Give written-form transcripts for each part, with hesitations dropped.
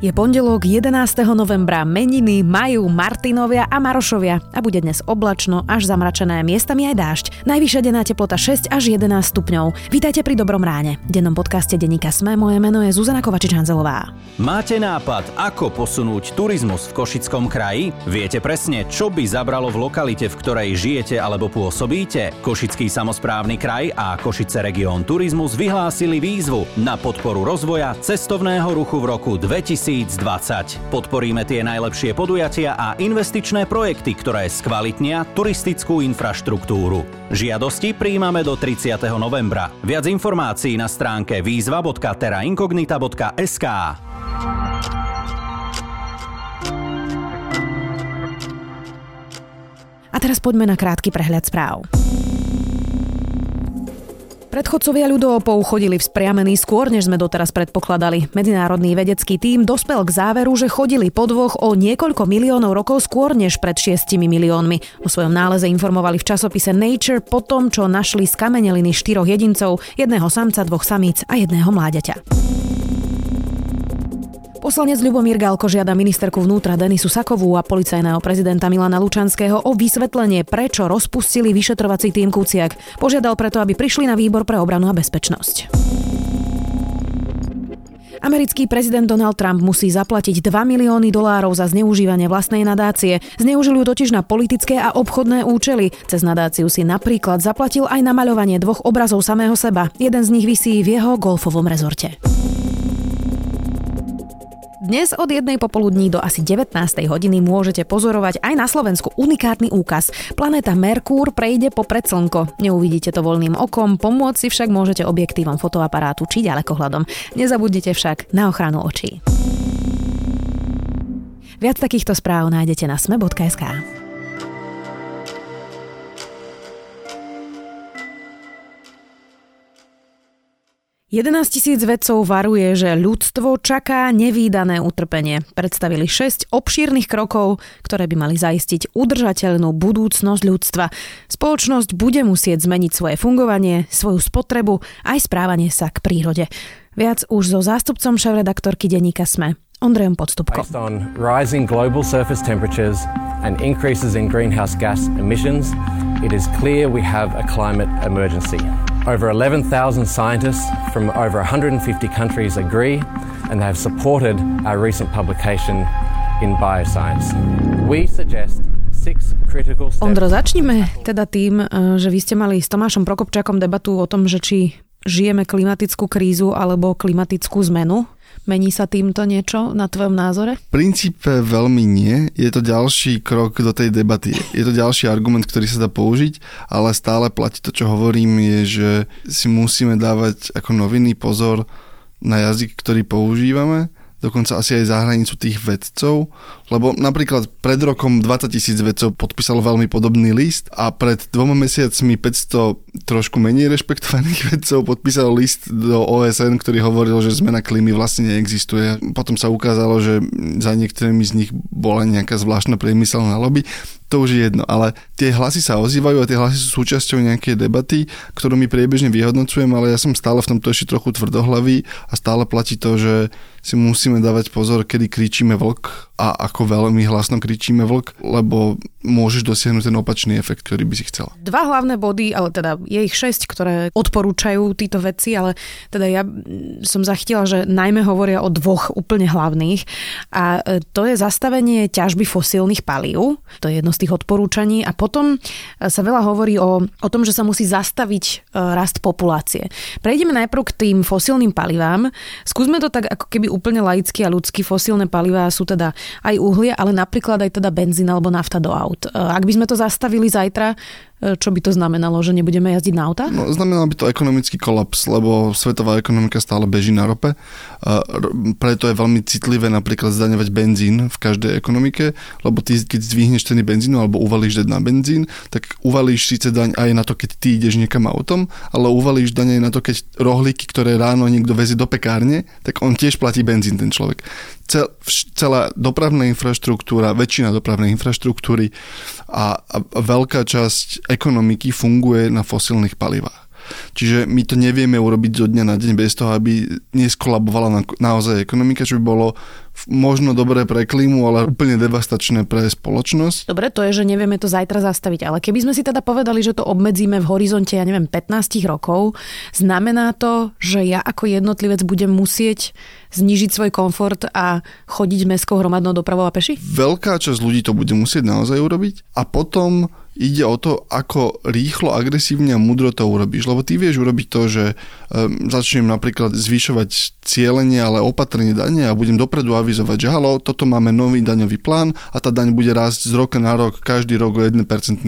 Je pondelok 11. novembra, meniny majú Martinovia a Marošovia a bude dnes oblačno až zamračené, miestami aj dážď. Najvyššia denná teplota 6 až 11 stupňov. Vítajte pri Dobrom ráne. V dennom podcaste denníka SME moje meno je Zuzana Kovačič-Hanzelová. Máte nápad, ako posunúť turizmus v Košickom kraji? Viete presne, čo by zabralo v lokalite, v ktorej žijete alebo pôsobíte? Košický samosprávny kraj a Košice región Turizmus vyhlásili výzvu na podporu rozvoja cestovného ruchu v roku 2020. Podporíme tie najlepšie podujatia a investičné projekty, ktoré skvalitnia turistickú infraštruktúru. Žiadosti prijímame do 30. novembra. Viac informácií na stránke výzva.terraincognita.sk. A teraz poďme na krátky prehľad správ. Predchodcovia ľudoopov chodili vzpriamení skôr, než sme doteraz predpokladali. Medzinárodný vedecký tím dospel k záveru, že chodili po dvoch o niekoľko miliónov rokov skôr než pred 6 miliónmi. O svojom náleze informovali v časopise Nature po tom, čo našli skameneliny 4 jedincov, jedného samca, 2 samíc a jedného mláďaťa. Poslanec Ľubomír Gálko žiada ministerku vnútra Denisu Sakovú a policajného prezidenta Milana Lučanského o vysvetlenie, prečo rozpustili vyšetrovací tím Kuciak. Požiadal preto, aby prišli na výbor pre obranu a bezpečnosť. Americký prezident Donald Trump musí zaplatiť $2 milióny za zneužívanie vlastnej nadácie. Zneužil ju totiž na politické a obchodné účely. Cez nadáciu si napríklad zaplatil aj na maľovanie 2 obrazov samého seba. Jeden z nich visí v jeho golfovom rezorte. Dnes od 1:00 popoludní do asi 19:00 môžete pozorovať aj na Slovensku unikátny úkaz. Planéta Merkúr prejde popred Slnko. Neuvidíte to voľným okom, pomôcť si však môžete objektívom fotoaparátu či ďalekohľadom. Nezabudnite však na ochranu očí. Viac takýchto správ nájdete na sme.sk. Jedenásť 11 000 vedcov varuje, že ľudstvo čaká nevídané utrpenie. Predstavili 6 obšírnych krokov, ktoré by mali zaistiť udržateľnú budúcnosť ľudstva. Spoločnosť bude musieť zmeniť svoje fungovanie, svoju spotrebu aj správanie sa k prírode. Viac už so zástupcom šéfredaktorky denníka SME, Ondrejom Podstupkom. Based on rising global surface temperatures and increases in greenhouse gas emissions, it is clear we have a climate emergency. Over 11,000 scientists from over 150 countries agree and they have supported our recent publication in Bioscience. We suggest 6 critical steps... Ondro, začnime teda tým, že vy ste mali s Tomášom Prokopčiakom debatu o tom, že či žijeme klimatickú krízu alebo klimatickú zmenu. Mení sa týmto niečo na tvojom názore? V princípe veľmi nie. Je to ďalší krok do tej debaty. Je to ďalší argument, ktorý sa dá použiť, ale stále platí to, čo hovorím, je, že si musíme dávať ako noviny pozor na jazyk, ktorý používame, dokonca asi aj za hranicu tých vedcov, lebo napríklad pred rokom 20 000 vedcov podpísalo veľmi podobný list a pred 2 mesiacmi 500 trošku menej rešpektovaných vedcov podpísalo list do OSN, ktorý hovoril, že zmena klímy vlastne neexistuje. Potom sa ukázalo, že za niektorými z nich bola nejaká zvláštna priemyselná lobby. To už je jedno, ale tie hlasy sa ozývajú a tie hlasy sú súčasťou nejakej debaty, ktorú my priebežne vyhodnocujem, ale ja som stále v tomto ešte trochu tvrdohlavý a stále platí to, že si musíme dávať pozor, kedy kričíme vlk a ako veľmi hlasno kričíme vlk, lebo môžeš dosiahnuť ten opačný efekt, ktorý by si chcela. 2 hlavné body, ale teda je ich 6, ktoré odporúčajú títo veci, ale teda ja som zachytila, že najmä hovoria o 2 úplne hlavných a to je zastavenie ťažby fosílnych palív. To je jedno tých odporúčaní a potom sa veľa hovorí o tom, že sa musí zastaviť rast populácie. Prejdeme najprv k tým fosílnym palivám. Skúsme to tak ako keby úplne laicky a ľudsky. Fosílne palivá sú teda aj uhlie, ale napríklad aj teda benzín alebo nafta do aut. Ak by sme to zastavili zajtra, čo by to znamenalo, že nebudeme jazdiť na autách? No, znamenalo by to ekonomický kolaps, lebo svetová ekonomika stále beží na rope. Preto je veľmi citlivé napríklad zdaňovať benzín v každej ekonomike, lebo ty, keď zdvihneš ceny benzínu alebo uvalíš daň na benzín, tak uvalíš síce daň aj na to, keď ty ideš niekam autom, ale uvalíš daň aj na to, keď rohlíky, ktoré ráno niekto vezie do pekárne, tak on tiež platí benzín, ten človek. Celá dopravná infraštruktúra, väčšina dopravnej infraštruktúry a veľká časť ekonomiky funguje na fosílnych palivách. Čiže my to nevieme urobiť zo dňa na deň bez toho, aby neskolabovala naozaj ekonomika, čo by bolo možno dobré pre klímu, ale úplne devastačné pre spoločnosť. Dobre, to je, že nevieme to zajtra zastaviť, ale keby sme si teda povedali, že to obmedzíme v horizonte, 15 rokov, znamená to, že ja ako jednotlivec budem musieť znížiť svoj komfort a chodiť mestskou hromadnou dopravou a peši? Veľká časť ľudí to bude musieť naozaj urobiť a potom ide o to, ako rýchlo, agresívne a múdro to urobíš. Lebo ty vieš urobiť to, že začnem napríklad zvyšovať cielenie, ale opatrne dane a budem dopredu avizovať, že halo, toto máme nový daňový plán a tá daň bude rásť z roka na rok, každý rok o 1%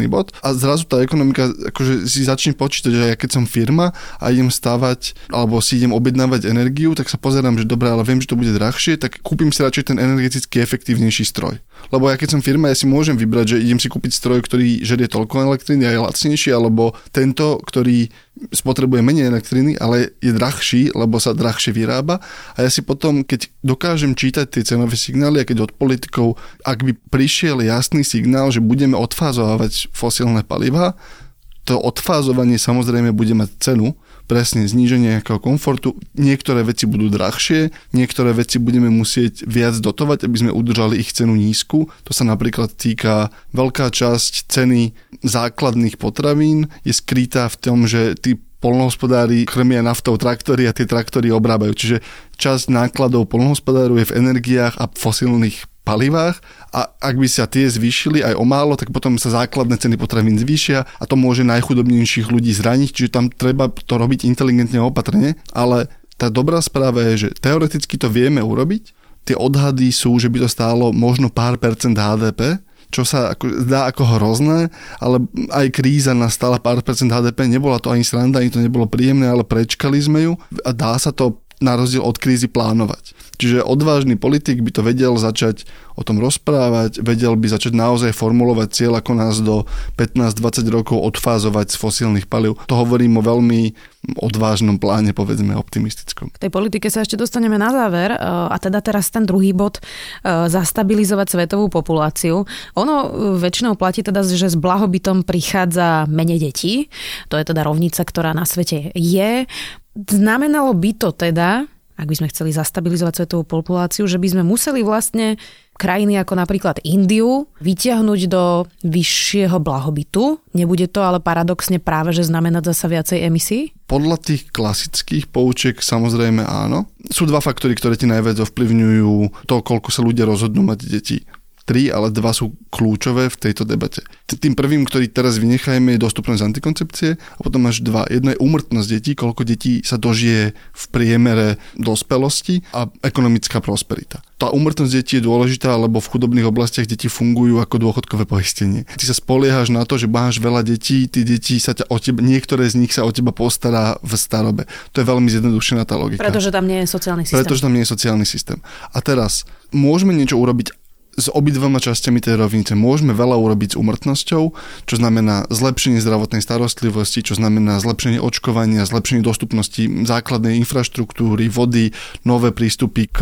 bod. A zrazu tá ekonomika akože si začne počítať, že ja keď som firma a idem stavať alebo si idem objednávať energiu, tak sa pozerám, že dobre, ale viem, že to bude drahšie, tak kúpim si radšej ten energeticky efektívnejší stroj. Lebo ja keď som firma, ja si môžem vybrať, že idem si kúpiť stroj, ktorý je toľko elektriny a je lacnejší, alebo tento, ktorý spotrebuje menej elektriny, ale je drahší, lebo sa drahšie vyrába. A ja si potom, keď dokážem čítať tie cenové signály, a keď od politikov, ak by prišiel jasný signál, že budeme odfázovať fosílne palivá, to odfázovanie samozrejme bude mať cenu, presne zníženie nejakého komfortu. Niektoré veci budú drahšie, niektoré veci budeme musieť viac dotovať, aby sme udržali ich cenu nízku. To sa napríklad týka, veľká časť ceny základných potravín je skrytá v tom, že tí poľnohospodári krmia naftou traktory a tie traktory obrábajú. Čiže časť nákladov poľnohospodárov je v energiách a fosílnych palivách a ak by sa tie zvýšili aj o málo, tak potom sa základné ceny potravín zvýšia a to môže najchudobnejších ľudí zraniť, čiže tam treba to robiť inteligentne a opatrne, ale tá dobrá správa je, že teoreticky to vieme urobiť, tie odhady sú, že by to stálo možno pár percent HDP, čo sa zdá ako hrozné, ale aj kríza nastala pár percent HDP, nebola to ani sranda, ani to nebolo príjemné, ale prečkali sme ju a dá sa to na rozdiel od krízy plánovať. Čiže odvážny politik by to vedel začať o tom rozprávať, vedel by začať naozaj formulovať cieľ, ako nás do 15-20 rokov odfázovať z fosílnych palív. To hovorím o veľmi odvážnom pláne, povedzme optimistickom. K tej politike sa ešte dostaneme na záver a teda teraz ten druhý bod, zastabilizovať svetovú populáciu. Ono väčšinou platí teda, že s blahobytom prichádza menej detí. To je teda rovnica, ktorá na svete je. Znamenalo by to teda, ak by sme chceli zastabilizovať svetovú populáciu, že by sme museli vlastne krajiny ako napríklad Indiu vyťahnuť do vyššieho blahobytu. Nebude to ale paradoxne práve, že znamenať zasa viacej emisí? Podľa tých klasických poučiek samozrejme áno. Sú dva faktory, ktoré ti najviac ovplyvňujú to, koľko sa ľudia rozhodnú mať deti. 3, ale 2 sú kľúčové v tejto debate. Tým prvým, ktorý teraz vynechajme, je dostupnosť antikoncepcie a potom až 2. Jedno je úmrtnosť detí, koľko detí sa dožije v priemere dospelosti a ekonomická prosperita. Tá úmrtnosť detí je dôležitá, lebo v chudobných oblastiach deti fungujú ako dôchodkové poistenie. Ty sa spoliehaš na to, že máš veľa detí, tí deti sa niektoré z nich sa o teba postará v starobe. To je veľmi zjednodušená tá logika. Pretože tam nie je sociálny systém. A teraz môžeme niečo urobiť s obidvoma časťami tej rovnice. Môžeme veľa urobiť s úmrtnosťou, čo znamená zlepšenie zdravotnej starostlivosti, čo znamená zlepšenie očkovania, zlepšenie dostupnosti základnej infraštruktúry, vody, nové prístupy k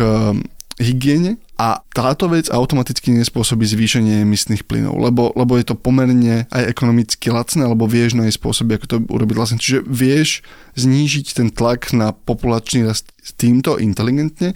hygiene. A táto vec automaticky nespôsobí zvýšenie emisných plynov, lebo je to pomerne aj ekonomicky lacné, alebo vieš na jej spôsob, ako to urobiť lacné. Čiže vieš znížiť ten tlak na populačný rast týmto inteligentne.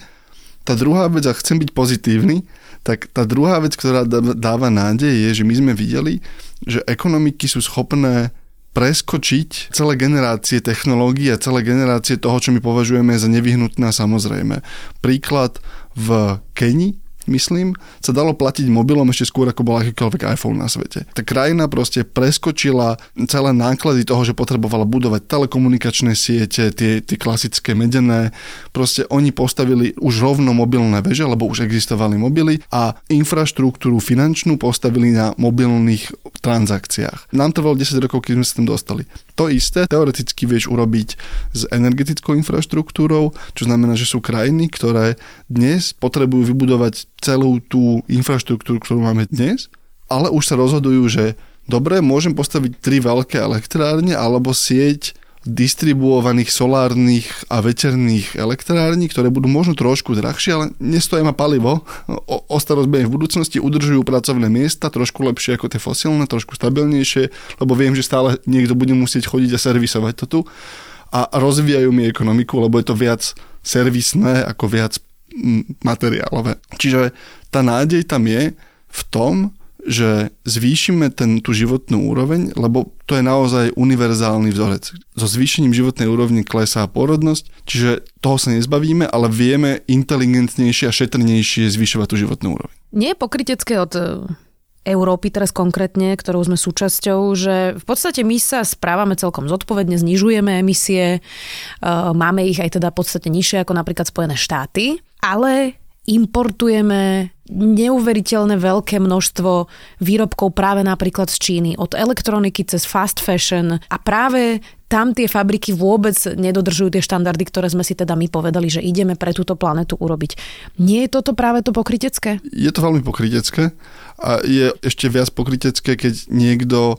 Tá druhá vec, a chcem byť pozitívny, tak tá druhá vec, ktorá dáva nádej, je, že my sme videli, že ekonomiky sú schopné preskočiť celé generácie technológií a celé generácie toho, čo my považujeme za nevyhnutné, samozrejme. Príklad v Kenii, myslím, sa dalo platiť mobilom ešte skôr, ako bol akýkoľvek iPhone na svete. Tá krajina proste preskočila celé náklady toho, že potrebovala budovať telekomunikačné siete, tie klasické medené. Proste oni postavili už rovno mobilné veže, lebo už existovali mobily a infraštruktúru finančnú postavili na mobilných transakciách. Nám trvalo 10 rokov, keď sme sa tam dostali. To isté teoreticky vieš urobiť s energetickou infraštruktúrou, čo znamená, že sú krajiny, ktoré dnes potrebujú vybudovať celú tú infraštruktúru, ktorú máme dnes, ale už sa rozhodujú, že dobre, môžem postaviť 3 veľké elektrárne alebo sieť distribuovaných solárnych a veterných elektrární, ktoré budú možno trošku drahšie, ale nestojí ma palivo, o starosť budem v budúcnosti, udržujú pracovné miesta, trošku lepšie ako tie fosílne, trošku stabilnejšie, lebo viem, že stále niekto bude musieť chodiť a servisovať to tu. a rozvíjajú mi ekonomiku, lebo je to viac servisné ako viac materiálové. Čiže tá nádej tam je v tom, že zvýšime tú životnú úroveň, lebo to je naozaj univerzálny vzorec. So zvýšením životnej úrovni klesá porodnosť, čiže toho sa nezbavíme, ale vieme inteligentnejšie a šetrnejšie zvyšovať tú životnú úroveň. Nie je pokrytecké od Európy teraz konkrétne, ktorou sme súčasťou, že v podstate my sa správame celkom zodpovedne, znižujeme emisie, máme ich aj teda podstatne nižšie ako napríklad Spojené štáty, ale importujeme neuveriteľne veľké množstvo výrobkov práve napríklad z Číny, od elektroniky cez fast fashion a práve tam tie fabriky vôbec nedodržujú tie štandardy, ktoré sme si teda my povedali, že ideme pre túto planetu urobiť. Nie je toto práve to pokrytecké? Je to veľmi pokrytecké a je ešte viac pokrytecké, keď niekto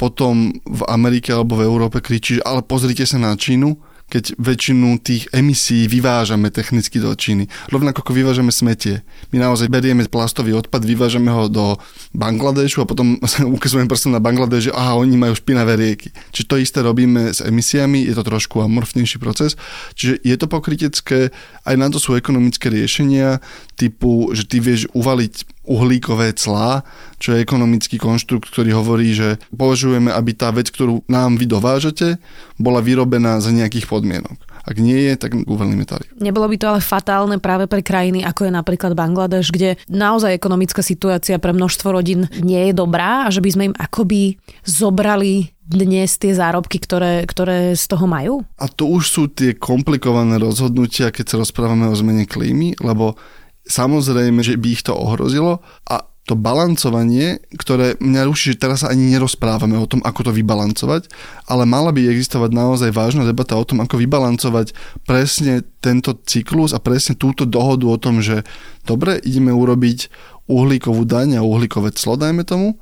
potom v Amerike alebo v Európe kričí, ale pozrite sa na Čínu, keď väčšinu tých emisí vyvážame technicky do Číny. Rovnako ako vyvážame smetie. My naozaj berieme plastový odpad, vyvážame ho do Bangladešu a potom ukazujeme prstom na Bangladeš, že aha, oni majú špinavé rieky. Čiže to isté robíme s emisiami, je to trošku amorfnejší proces. Čiže je to pokrytecké, aj na to sú ekonomické riešenia, typu, že ty vieš uvaliť uhlíkové clá, čo je ekonomický konštrukt, ktorý hovorí, že považujeme, aby tá vec, ktorú nám vy dovážate, bola vyrobená za nejakých podmienok. Ak nie je, tak uvalíme tarif. Nebolo by to ale fatálne práve pre krajiny, ako je napríklad Bangladeš, kde naozaj ekonomická situácia pre množstvo rodín nie je dobrá a že by sme im akoby zobrali dnes tie zárobky, ktoré z toho majú? A to už sú tie komplikované rozhodnutia, keď sa rozprávame o zmene klímy, lebo samozrejme, že by ich to ohrozilo a to balancovanie, ktoré mňa ruší, že teraz sa ani nerozprávame o tom, ako to vybalancovať, ale mala by existovať naozaj vážna debata o tom, ako vybalancovať presne tento cyklus a presne túto dohodu o tom, že dobre, ideme urobiť uhlíkovú daň a uhlíkové clo, dajme tomu,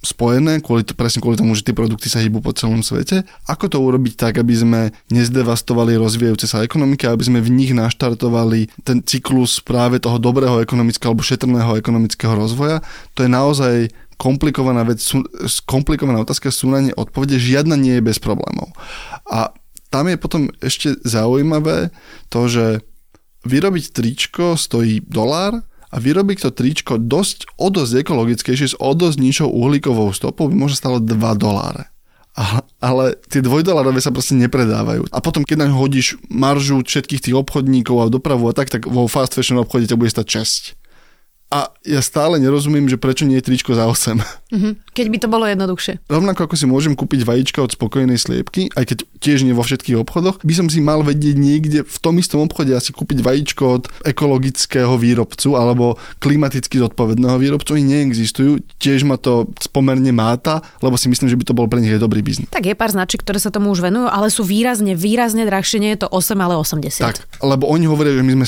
spojené, presne kvôli tomu, že tie produkty sa hýbu po celom svete. Ako to urobiť tak, aby sme nezdevastovali rozvíjajúce sa ekonomiky, aby sme v nich naštartovali ten cyklus práve toho dobrého ekonomického alebo šetrného ekonomického rozvoja. To je naozaj komplikovaná vec, komplikovaná otázka, sú na ne odpovede, žiadna nie je bez problémov. A tam je potom ešte zaujímavé to, že vyrobiť tričko stojí $1, a vyrobiť to tričko o dosť ekologickejšie, s o dosť nižšou uhlíkovou stopou by možno stalo $2. Ale tie $2 sa proste nepredávajú. A potom, keď naň hodíš maržu všetkých tých obchodníkov a dopravu a tak vo fast fashion obchode to bude stať 6. A ja stále nerozumiem, že prečo nie je tričko za 8. Keď by to bolo jednoduchšie. Rovnako ako si môžem kúpiť vajíčka od Spokojnej sliepky, aj keď tiež nie vo všetkých obchodoch, by som si mal vedieť niekde v tom istom obchode asi kúpiť vajíčko od ekologického výrobcu alebo klimaticky zodpovedného výrobcu. Oni neexistujú, tiež ma to pomerne máta, lebo si myslím, že by to bol pre nich aj dobrý biznis. Tak je pár značiek, ktoré sa tomu už venujú, ale sú výrazne drahšie, nie je to 8, ale 80. Tak, lebo oni hovoria, že my sme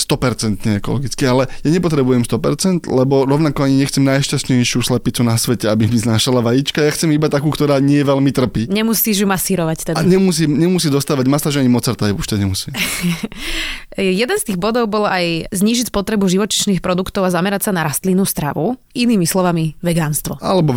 100% ekologickí, ale ja nepotrebujem 100%, lebo rovnako ani nechcem najšťastnejšiu slepicu na svete, aby mi znášala vajíčka. Ja chcem iba takú, ktorá nie veľmi trpí. Nemusíš ju masírovať teda. A nemusí dostávať masáž, ani Mozarta už to nemusí. Jeden z tých bodov bol aj znížiť spotrebu živočíšnych produktov a zamerať sa na rastlinnú stravu. Inými slovami vegánstvo. Alebo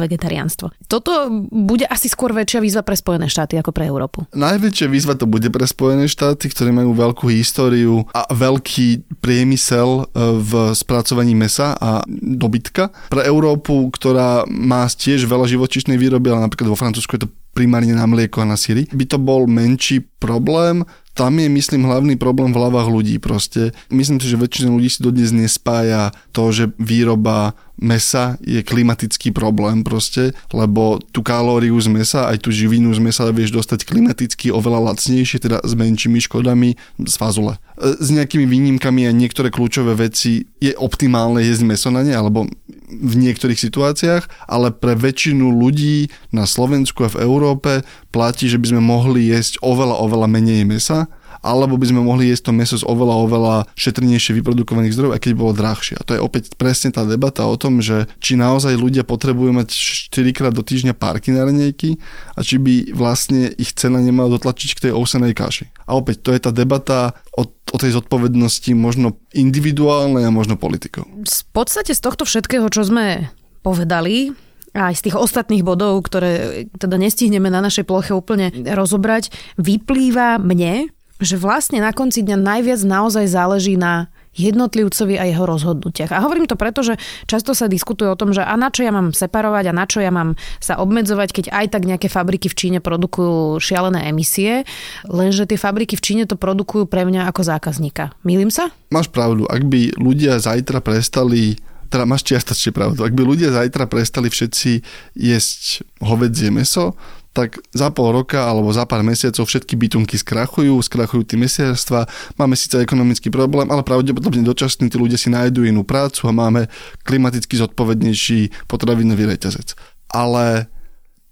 vegetariánstvo. Toto bude asi skôr väčšia výzva pre Spojené štáty ako pre Európu. Najväčšia výzva to bude pre Spojené štáty, ktoré majú veľkú históriu a veľký priemysel v spracovaní mäsa a dobytka. Pre Európu, ktorá má tiež veľa živočíšnej výroby, ale napríklad vo Francúzsku je to primárne na mlieko a na syry, by to bol menší problém. Tam je, myslím, hlavný problém v hlavách ľudí proste. Myslím si, že väčšina ľudí si dodnes nespája to, že výroba mäsa je klimatický problém proste, lebo tú kalóriu z mäsa, aj tú živinu z mäsa vieš dostať klimaticky oveľa lacnejšie, teda s menšími škodami z fazule. S nejakými výnimkami a niektoré kľúčové veci je optimálne jesť mäso na ne, alebo v niektorých situáciách, ale pre väčšinu ľudí na Slovensku a v Európe platí, že by sme mohli jesť oveľa menej mäsa, alebo by sme mohli jesť to mäso z oveľa šetrnejšie vyprodukovaných zdrojov, aj keď bolo drahšie. A to je opäť presne tá debata o tom, že či naozaj ľudia potrebujú mať 4-krát do týždňa párky na raňajky a či by vlastne ich cena nemala dotlačiť k tej ovsenej kaši. A opäť, to je tá debata o tej zodpovednosti možno individuálnej a možno politikov. V podstate z tohto všetkého, čo sme povedali, aj z tých ostatných bodov, ktoré teda nestihneme na našej ploche úplne rozobrať, vyplýva mne, že vlastne na konci dňa najviac naozaj záleží na jednotlivcovi a jeho rozhodnutiach. A hovorím to preto, že často sa diskutuje o tom, že a na čo ja mám separovať a na čo ja mám sa obmedzovať, keď aj tak nejaké fabriky v Číne produkujú šialené emisie, lenže tie fabriky v Číne to produkujú pre mňa ako zákazníka. Mýlim sa? Máš pravdu. Ak by ľudia zajtra prestali, teda máš čiastočne pravdu, ak by ľudia zajtra prestali všetci jesť hovädzie mäso, tak za pol roka alebo za pár mesiacov všetky bytunky skrachujú tie mesiarstva, máme síce ekonomický problém, ale pravdepodobne dočasne tí ľudia si nájdu inú prácu a máme klimaticky zodpovednejší potravinový reťazec. Ale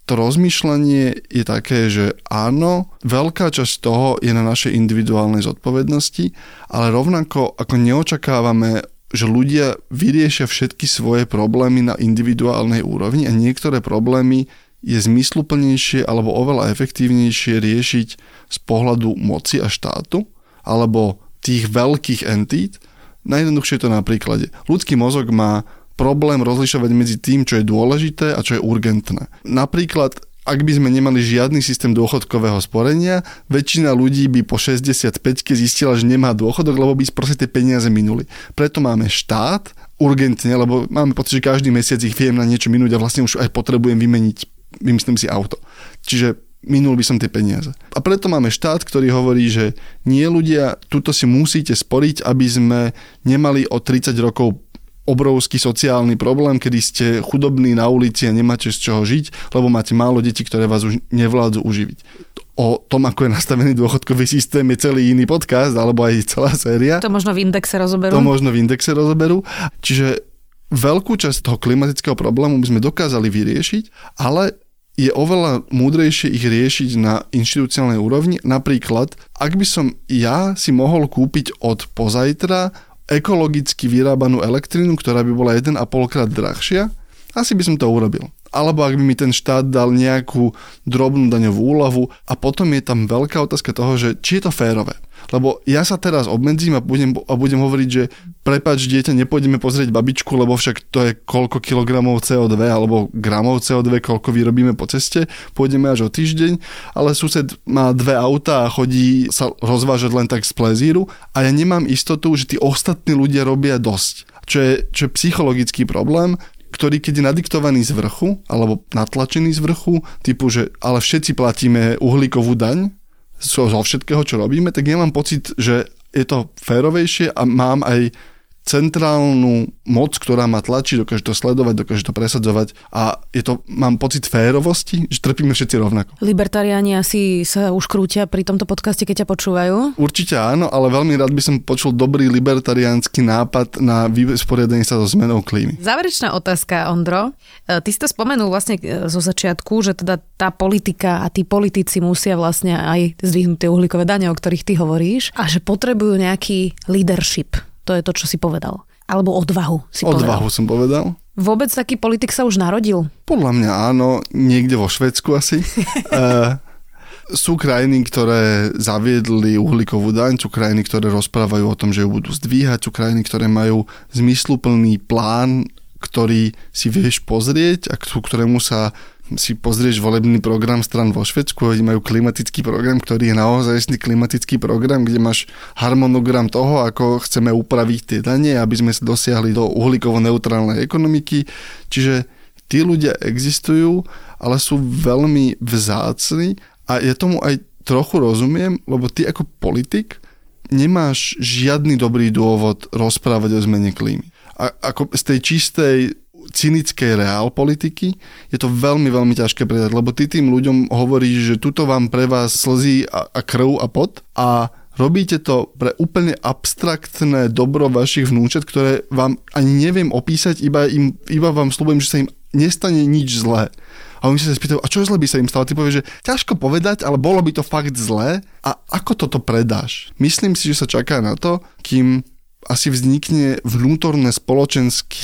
to rozmýšľanie je také, že áno, veľká časť toho je na našej individuálnej zodpovednosti, ale rovnako ako neočakávame, že ľudia vyriešia všetky svoje problémy na individuálnej úrovni a niektoré problémy je zmysluplnejšie alebo oveľa efektívnejšie riešiť z pohľadu moci a štátu alebo tých veľkých entít. Najjednoduchšie to na príklade. Ľudský mozog má problém rozlišovať medzi tým, čo je dôležité a čo je urgentné. Napríklad, ak by sme nemali žiadny systém dôchodkového sporenia, väčšina ľudí by po 65-ke zistila, že nemá dôchodok, lebo by proste tie peniaze minuli. Preto máme štát urgentne, lebo máme pocit, že každý mesiac ich viem na niečo minúť a vlastne už aj potrebujem vymeniť, vymyslím si, auto. Čiže minul by som tie peniaze. A preto máme štát, ktorý hovorí, že nie ľudia, tuto si musíte sporiť, aby sme nemali o 30 rokov obrovský sociálny problém, kedy ste chudobní na ulici a nemáte z čoho žiť, lebo máte málo detí, ktoré vás už nevládzu uživiť. O tom, ako je nastavený dôchodkový systém, je celý iný podcast, alebo aj celá séria. To možno v indexe rozoberú. Čiže veľkú časť toho klimatického problému by sme dokázali vyriešiť, ale je oveľa múdrejšie ich riešiť na inštitucionálnej úrovni. Napríklad, ak by som ja si mohol kúpiť od pozajtra ekologicky vyrábanú elektrínu, ktorá by bola 1,5 krát drahšia, asi by som to urobil. Alebo ak by mi ten štát dal nejakú drobnú daňovú úľavu, a potom je tam veľká otázka toho, že či je to férové. Lebo ja sa teraz obmedzím a budem hovoriť, že prepáč dieťa, nepôjdeme pozrieť babičku, lebo však to je koľko kilogramov CO2 alebo gramov CO2, koľko vyrobíme po ceste, pôjdeme až o týždeň, ale sused má 2 autá a chodí sa rozvážať len tak z plezíru a ja nemám istotu, že tí ostatní ľudia robia dosť, čo je psychologický problém, ktorý keď je nadiktovaný z vrchu alebo natlačený z vrchu, typu, že ale všetci platíme uhlíkovú daň zo všetkého, čo robíme, tak ja mám pocit, že je to férovejšie a mám aj centrálnu moc, ktorá ma tlačí, dokáže to sledovať, dokáže to presadzovať a je to, mám pocit férovosti, že trpíme všetci rovnako. Libertariáni asi sa už krútia pri tomto podcaste, keď ťa počúvajú? Určite áno, ale veľmi rád by som počul dobrý libertariánsky nápad na vysporiadanie sa so zmenou klímy. Záverečná otázka, Ondro. Ty si to spomenul vlastne zo začiatku, že teda tá politika a tí politici musia vlastne aj zdvihnúť tie uhlíkové dane, o ktorých ty hovoríš, a že potrebujú nejaký leadership. To je to, čo si povedal. Alebo odvahu si povedal. Odvahu som povedal. Vôbec taký politik sa už narodil? Podľa mňa áno, niekde vo Švédsku asi. Sú krajiny, ktoré zaviedli uhlíkovú daň, sú krajiny, ktoré rozprávajú o tom, že ju budú zdvíhať, sú krajiny, ktoré majú zmysluplný plán, ktorý si vieš pozrieť a ku ktorému sa si pozrieš volebný program strán vo Švédsku, kde majú klimatický program, ktorý je naozaj klimatický program, kde máš harmonogram toho, ako chceme upraviť tie dane, aby sme sa dosiahli do uhlíkovo-neutrálnej ekonomiky. Čiže tí ľudia existujú, ale sú veľmi vzácni a ja tomu aj trochu rozumiem, lebo ty ako politik nemáš žiadny dobrý dôvod rozprávať o zmene klímy. A ako z tej čistej cynickej reálpolitiky je to veľmi, veľmi ťažké predať, lebo ty tým ľuďom hovoríš, že tuto vám pre vás slzí a krv a pot a robíte to pre úplne abstraktné dobro vašich vnúčat, ktoré vám ani neviem opísať, iba vám sľubujem, že sa im nestane nič zlé. A oni sa spýtajú, a čo zle by sa im stalo? Ty povieš, že ťažko povedať, ale bolo by to fakt zlé a ako toto predáš? Myslím si, že sa čaká na to, kým asi vznikne vnútorné spoločenský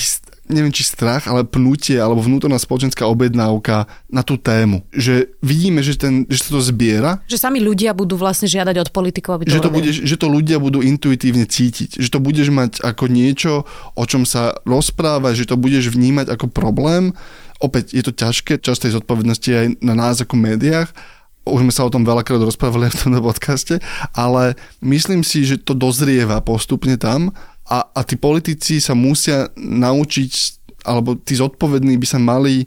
neviem či strach, ale pnutie alebo vnútorná spoločenská objednávka na tú tému. Že vidíme, že sa to zbiera. Že sami ľudia budú vlastne žiadať od politikov, aby to že to ľudia budú intuitívne cítiť. Že to budeš mať ako niečo, o čom sa rozpráva, že to budeš vnímať ako problém. Opäť je to ťažké, časť tej zodpovednosti aj na nás ako médiách. Už sme sa o tom veľakrát rozprávali v tomto podcaste, ale myslím si, že to dozrieva postupne tam a tí politici sa musia naučiť, alebo tí zodpovední by sa mali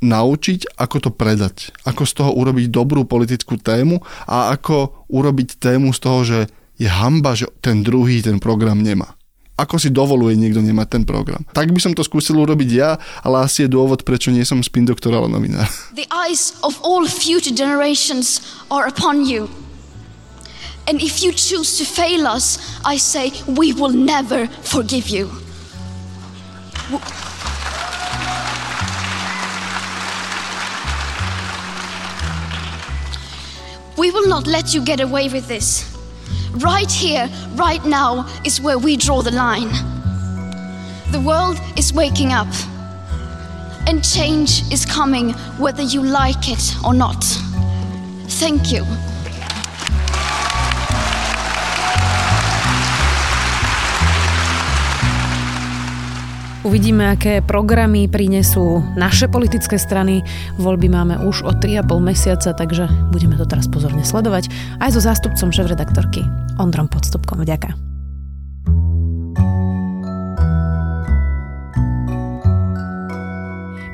naučiť, ako to predať. Ako z toho urobiť dobrú politickú tému a ako urobiť tému z toho, že je hanba, že ten druhý ten program nemá. Ako si dovoluje niekto nemať ten program. Tak by som to skúsil urobiť ja, ale asi je dôvod, prečo nie som spin-doktor, ale novinár. The eyes of all future generations are upon you. And if you choose to fail us, I say we will never forgive you. We will not let you get away with this. Right here, right now is where we draw the line. The world is waking up, and change is coming whether you like it or not. Thank you. Uvidíme, aké programy prinesú naše politické strany. Voľby máme už o 3,5 mesiaca, takže budeme to teraz pozorne sledovať. Aj so zástupcom šéfredaktorky Ondrom Podstupkom. Ďakujem.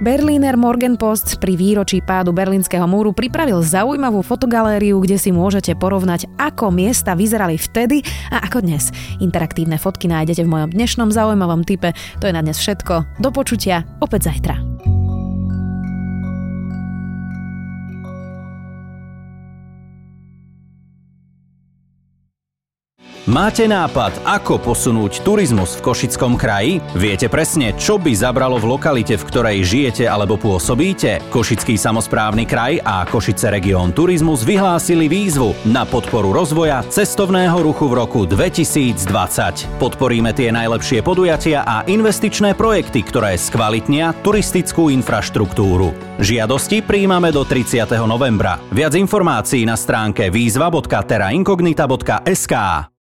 Berliner Morgenpost pri výročí pádu Berlínskeho múru pripravil zaujímavú fotogalériu, kde si môžete porovnať, ako miesta vyzerali vtedy a ako dnes. Interaktívne fotky nájdete v mojom dnešnom zaujímavom tipe. To je na dnes všetko. Do počutia opäť zajtra. Máte nápad, ako posunúť turizmus v Košickom kraji? Viete presne, čo by zabralo v lokalite, v ktorej žijete alebo pôsobíte? Košický samosprávny kraj a Košice región Turizmus vyhlásili výzvu na podporu rozvoja cestovného ruchu v roku 2020. Podporíme tie najlepšie podujatia a investičné projekty, ktoré skvalitnia turistickú infraštruktúru. Žiadosti prijímame do 30. novembra. Viac informácií na stránke výzva.terraincognita.sk.